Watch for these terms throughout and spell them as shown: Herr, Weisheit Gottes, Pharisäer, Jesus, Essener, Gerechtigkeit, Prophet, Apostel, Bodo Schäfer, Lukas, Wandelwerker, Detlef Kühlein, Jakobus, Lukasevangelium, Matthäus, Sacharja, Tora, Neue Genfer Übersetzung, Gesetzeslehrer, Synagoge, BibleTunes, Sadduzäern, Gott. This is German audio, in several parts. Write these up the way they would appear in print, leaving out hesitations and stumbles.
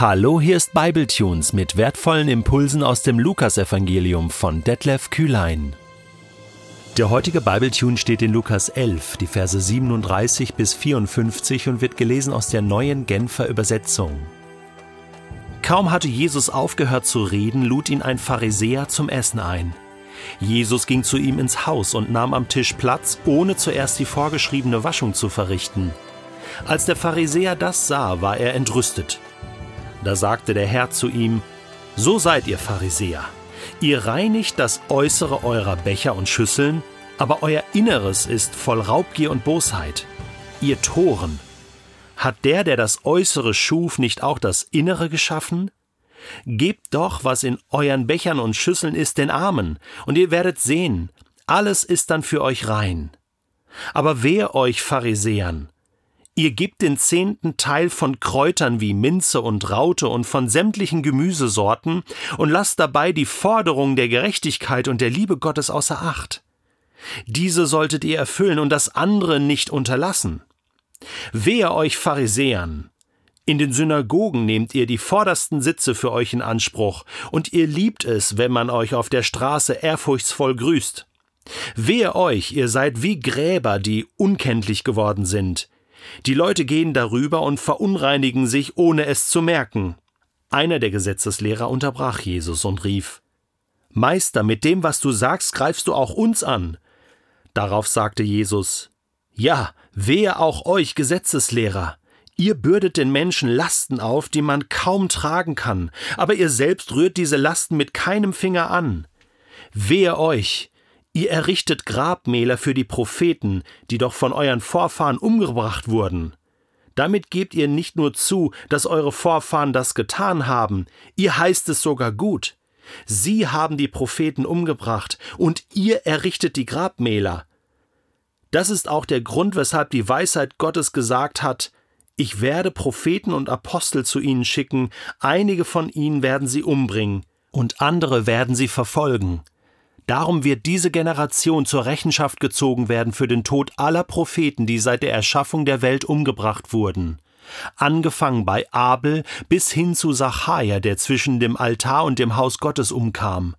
Hallo, hier ist BibleTunes mit wertvollen Impulsen aus dem Lukasevangelium von Detlef Kühlein. Der heutige BibleTune steht in Lukas 11, die Verse 37 bis 54 und wird gelesen aus der Neuen Genfer Übersetzung. Kaum hatte Jesus aufgehört zu reden, lud ihn ein Pharisäer zum Essen ein. Jesus ging zu ihm ins Haus und nahm am Tisch Platz, ohne zuerst die vorgeschriebene Waschung zu verrichten. Als der Pharisäer das sah, war er entrüstet. Da sagte der Herr zu ihm: So seid ihr Pharisäer. Ihr reinigt das Äußere eurer Becher und Schüsseln, aber euer Inneres ist voll Raubgier und Bosheit. Ihr Toren! Hat der, der das Äußere schuf, nicht auch das Innere geschaffen? Gebt doch, was in euren Bechern und Schüsseln ist, den Armen, und ihr werdet sehen, alles ist dann für euch rein. Aber wehe euch, Pharisäern! Ihr gebt den 10. Teil von Kräutern wie Minze und Raute und von sämtlichen Gemüsesorten und lasst dabei die Forderungen der Gerechtigkeit und der Liebe Gottes außer Acht. Diese solltet ihr erfüllen und das andere nicht unterlassen. Wehe euch, Pharisäern! In den Synagogen nehmt ihr die vordersten Sitze für euch in Anspruch und ihr liebt es, wenn man euch auf der Straße ehrfurchtsvoll grüßt. Wehe euch, ihr seid wie Gräber, die unkenntlich geworden sind. Die Leute gehen darüber und verunreinigen sich, ohne es zu merken. Einer der Gesetzeslehrer unterbrach Jesus und rief: Meister, mit dem, was du sagst, greifst du auch uns an. Darauf sagte Jesus: Ja, wehe auch euch, Gesetzeslehrer! Ihr bürdet den Menschen Lasten auf, die man kaum tragen kann, aber ihr selbst rührt diese Lasten mit keinem Finger an. Wehe euch! Ihr errichtet Grabmäler für die Propheten, die doch von euren Vorfahren umgebracht wurden. Damit gebt ihr nicht nur zu, dass eure Vorfahren das getan haben, ihr heißt es sogar gut. Sie haben die Propheten umgebracht und ihr errichtet die Grabmäler. Das ist auch der Grund, weshalb die Weisheit Gottes gesagt hat: Ich werde Propheten und Apostel zu ihnen schicken, einige von ihnen werden sie umbringen und andere werden sie verfolgen. Darum wird diese Generation zur Rechenschaft gezogen werden für den Tod aller Propheten, die seit der Erschaffung der Welt umgebracht wurden. Angefangen bei Abel bis hin zu Sacharja, der zwischen dem Altar und dem Haus Gottes umkam.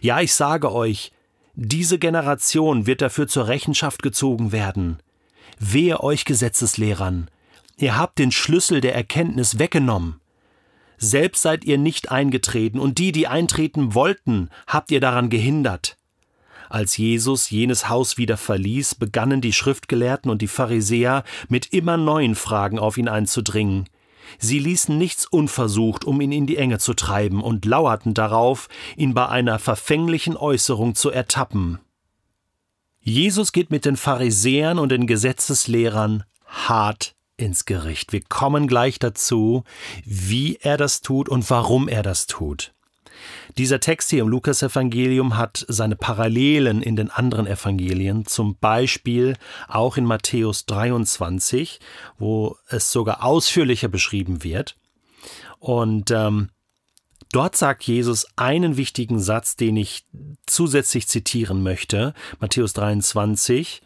Ja, ich sage euch, diese Generation wird dafür zur Rechenschaft gezogen werden. Wehe euch, Gesetzeslehrern! Ihr habt den Schlüssel der Erkenntnis weggenommen. Selbst seid ihr nicht eingetreten, und die, die eintreten wollten, habt ihr daran gehindert. Als Jesus jenes Haus wieder verließ, begannen die Schriftgelehrten und die Pharisäer mit immer neuen Fragen auf ihn einzudringen. Sie ließen nichts unversucht, um ihn in die Enge zu treiben, und lauerten darauf, ihn bei einer verfänglichen Äußerung zu ertappen. Jesus geht mit den Pharisäern und den Gesetzeslehrern hart ins Gericht. Wir kommen gleich dazu, wie er das tut und warum er das tut. Dieser Text hier im Lukasevangelium hat seine Parallelen in den anderen Evangelien, zum Beispiel auch in Matthäus 23, wo es sogar ausführlicher beschrieben wird. Und dort sagt Jesus einen wichtigen Satz, den ich zusätzlich zitieren möchte. Matthäus 23,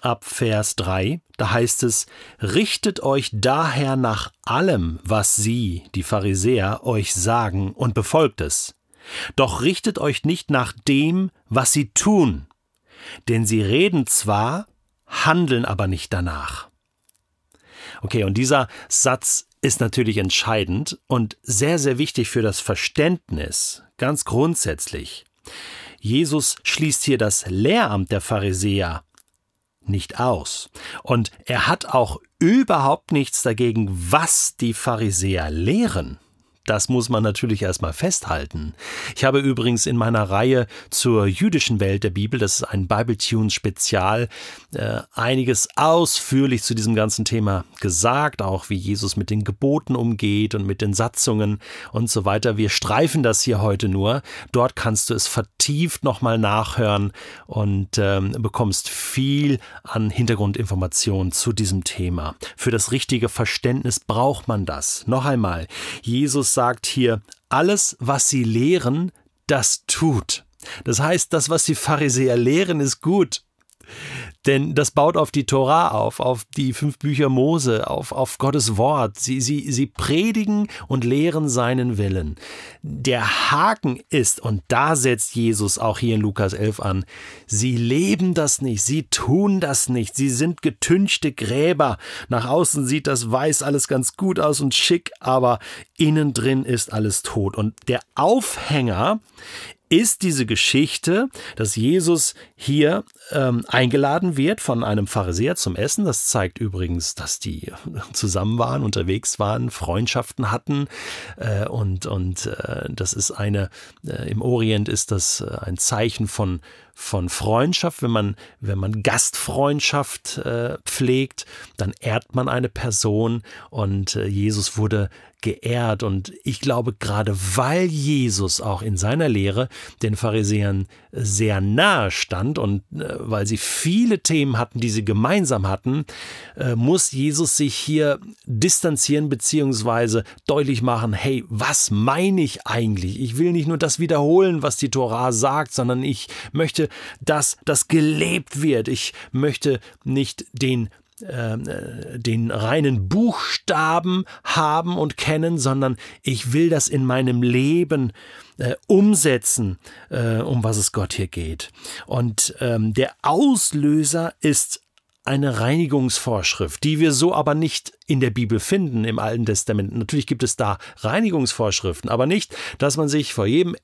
ab Vers 3, da heißt es: Richtet euch daher nach allem, was sie, die Pharisäer, euch sagen, und befolgt es. Doch richtet euch nicht nach dem, was sie tun, denn sie reden zwar, handeln aber nicht danach. Okay, und dieser Satz ist natürlich entscheidend und sehr, sehr wichtig für das Verständnis, ganz grundsätzlich. Jesus schließt hier das Lehramt der Pharisäer nicht aus. Und er hat auch überhaupt nichts dagegen, was die Pharisäer lehren. Das muss man natürlich erstmal festhalten. Ich habe übrigens in meiner Reihe zur jüdischen Welt der Bibel, das ist ein BibleTunes-Spezial, einiges ausführlich zu diesem ganzen Thema gesagt, auch wie Jesus mit den Geboten umgeht und mit den Satzungen und so weiter. Wir streifen das hier heute nur. Dort kannst du es vertieft nochmal nachhören und bekommst viel an Hintergrundinformationen zu diesem Thema. Für das richtige Verständnis braucht man das. Noch einmal, Jesus sagt hier: Alles, was sie lehren, das tut. Das heißt, das, was die Pharisäer lehren, ist gut. Denn das baut auf die Tora auf die 5 Bücher Mose, auf Gottes Wort. Sie predigen und lehren seinen Willen. Der Haken ist, und da setzt Jesus auch hier in Lukas 11 an, sie leben das nicht, sie tun das nicht, sie sind getünchte Gräber. Nach außen sieht das weiß alles ganz gut aus und schick, aber innen drin ist alles tot. Und der Aufhänger ist diese Geschichte, dass Jesus hier eingeladen wird von einem Pharisäer zum Essen. Das zeigt übrigens, dass die zusammen waren, unterwegs waren, Freundschaften hatten. Und das ist im Orient ist das ein Zeichen von Freundschaft. Wenn man Gastfreundschaft pflegt, dann ehrt man eine Person, und Jesus wurde geehrt. Und ich glaube, gerade weil Jesus auch in seiner Lehre den Pharisäern sehr nahe stand und weil sie viele Themen hatten, die sie gemeinsam hatten, muss Jesus sich hier distanzieren bzw. deutlich machen, hey, was meine ich eigentlich? Ich will nicht nur das wiederholen, was die Tora sagt, sondern ich möchte, dass das gelebt wird. Ich möchte nicht den reinen Buchstaben haben und kennen, sondern ich will das in meinem Leben umsetzen, um was es Gott hier geht. Und der Auslöser ist eine Reinigungsvorschrift, die wir so aber nicht in der Bibel finden, im Alten Testament. Natürlich gibt es da Reinigungsvorschriften, aber nicht, dass man sich vor jedem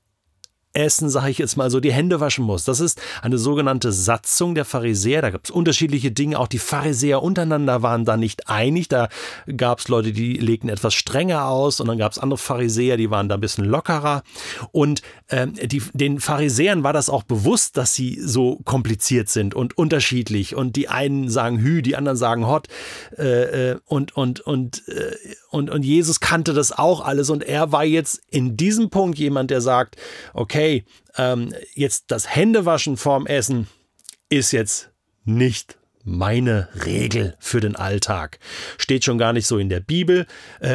Essen, sage ich jetzt mal so, die Hände waschen muss. Das ist eine sogenannte Satzung der Pharisäer. Da gab es unterschiedliche Dinge. Auch die Pharisäer untereinander waren da nicht einig. Da gab es Leute, die legten etwas strenger aus, und dann gab es andere Pharisäer, die waren da ein bisschen lockerer. Und den Pharisäern war das auch bewusst, dass sie so kompliziert sind und unterschiedlich. Und die einen sagen Hü, die anderen sagen Hot. Und Jesus kannte das auch alles. Und er war jetzt in diesem Punkt jemand, der sagt, okay, jetzt das Händewaschen vorm Essen ist jetzt nicht meine Regel für den Alltag. Steht schon gar nicht so in der Bibel.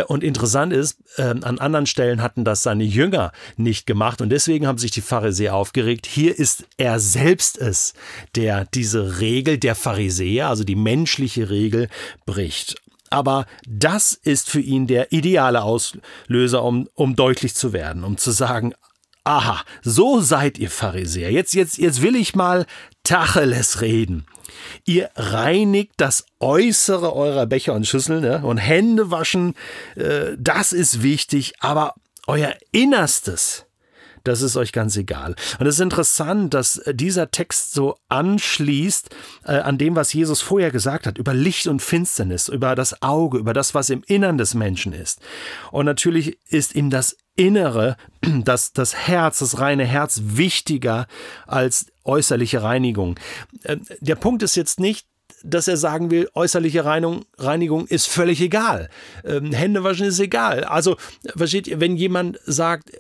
Und interessant ist, an anderen Stellen hatten das seine Jünger nicht gemacht, und deswegen haben sich die Pharisäer aufgeregt. Hier ist er selbst es, der diese Regel der Pharisäer, also die menschliche Regel, bricht. Aber das ist für ihn der ideale Auslöser, um deutlich zu werden, um zu sagen, aha, so seid ihr Pharisäer. Jetzt will ich mal Tacheles reden. Ihr reinigt das Äußere eurer Becher und Schüsseln, ne? Und Hände waschen, das ist wichtig, aber euer Innerstes, das ist euch ganz egal. Und es ist interessant, dass dieser Text so anschließt an dem, was Jesus vorher gesagt hat, über Licht und Finsternis, über das Auge, über das, was im Innern des Menschen ist. Und natürlich ist ihm das Innere, das Herz, das reine Herz, wichtiger als äußerliche Reinigung. Der Punkt ist jetzt nicht, dass er sagen will, äußerliche Reinigung ist völlig egal. Händewaschen ist egal. Also, versteht ihr, wenn jemand sagt,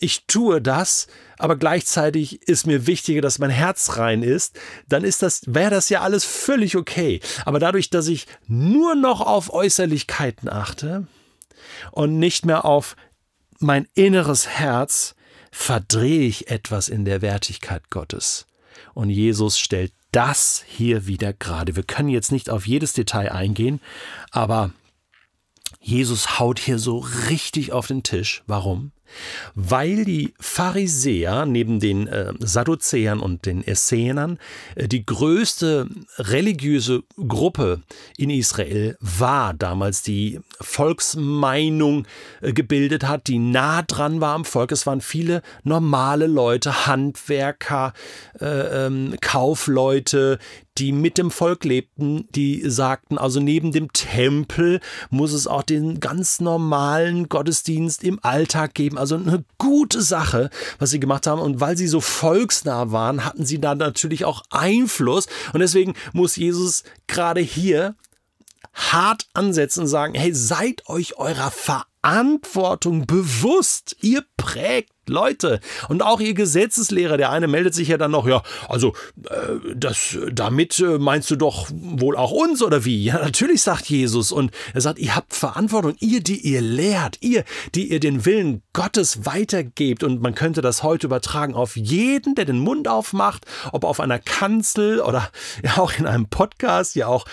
ich tue das, aber gleichzeitig ist mir wichtiger, dass mein Herz rein ist, dann wäre das ja alles völlig okay. Aber dadurch, dass ich nur noch auf Äußerlichkeiten achte und nicht mehr auf mein inneres Herz, verdrehe ich etwas in der Wertigkeit Gottes. Und Jesus stellt das hier wieder gerade. Wir können jetzt nicht auf jedes Detail eingehen, aber Jesus haut hier so richtig auf den Tisch. Warum? Weil die Pharisäer neben den Sadduzäern und den Essenern die größte religiöse Gruppe in Israel war, damals die Volksmeinung gebildet hat, die nah dran war am Volk. Es waren viele normale Leute, Handwerker, Kaufleute, die mit dem Volk lebten, die sagten, also neben dem Tempel muss es auch den ganz normalen Gottesdienst im Alltag geben. Also eine gute Sache, was sie gemacht haben. Und weil sie so volksnah waren, hatten sie da natürlich auch Einfluss. Und deswegen muss Jesus gerade hier hart ansetzen und sagen, hey, seid euch eurer Verantwortung bewusst. Ihr prägt Leute. Und auch ihr Gesetzeslehrer, der eine meldet sich ja dann noch, ja, also damit meinst du doch wohl auch uns oder wie? Ja, natürlich, sagt Jesus. Und er sagt, ihr habt Verantwortung, ihr, die ihr lehrt, ihr, die ihr den Willen Gottes weitergebt. Und man könnte das heute übertragen auf jeden, der den Mund aufmacht, ob auf einer Kanzel oder ja auch in einem Podcast, ja auch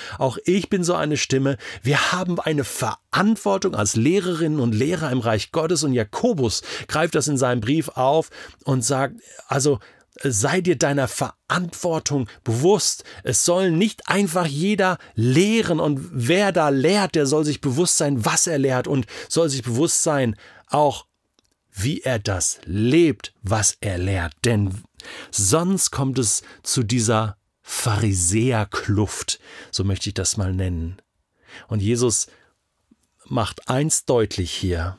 ich bin so eine Stimme. Wir haben eine Verantwortung als Lehrerinnen und Lehrer im Reich Gottes, und Jakobus greift das in seinem Brief auf und sagt, also sei dir deiner Verantwortung bewusst. Es soll nicht einfach jeder lehren, und wer da lehrt, der soll sich bewusst sein, was er lehrt, und soll sich bewusst sein, auch wie er das lebt, was er lehrt. Denn sonst kommt es zu dieser Pharisäerkluft, so möchte ich das mal nennen. Und Jesus macht eins deutlich hier.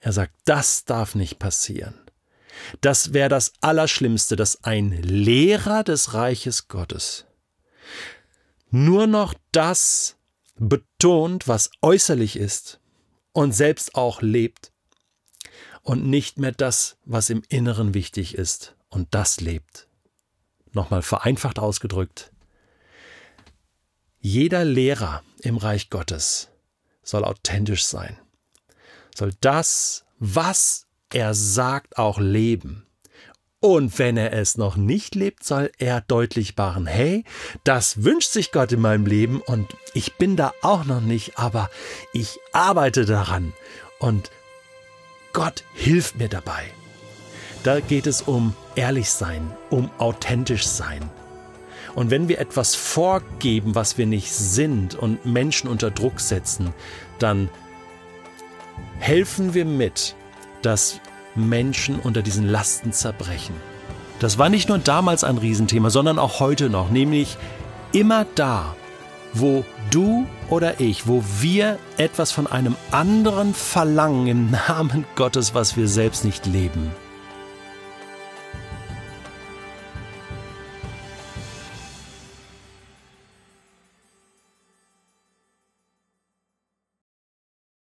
Er sagt, das darf nicht passieren. Das wäre das Allerschlimmste, dass ein Lehrer des Reiches Gottes nur noch das betont, was äußerlich ist und selbst auch lebt, und nicht mehr das, was im Inneren wichtig ist und das lebt. Nochmal vereinfacht ausgedrückt: Jeder Lehrer im Reich Gottes soll authentisch sein, soll das, was er sagt, auch leben. Und wenn er es noch nicht lebt, soll er deutlich machen: Hey, das wünscht sich Gott in meinem Leben, und ich bin da auch noch nicht, aber ich arbeite daran und Gott hilft mir dabei. Da geht es um ehrlich sein, um authentisch sein. Und wenn wir etwas vorgeben, was wir nicht sind, und Menschen unter Druck setzen, dann helfen wir mit, dass Menschen unter diesen Lasten zerbrechen. Das war nicht nur damals ein Riesenthema, sondern auch heute noch, nämlich immer da, wo du oder ich, wo wir etwas von einem anderen verlangen im Namen Gottes, was wir selbst nicht leben.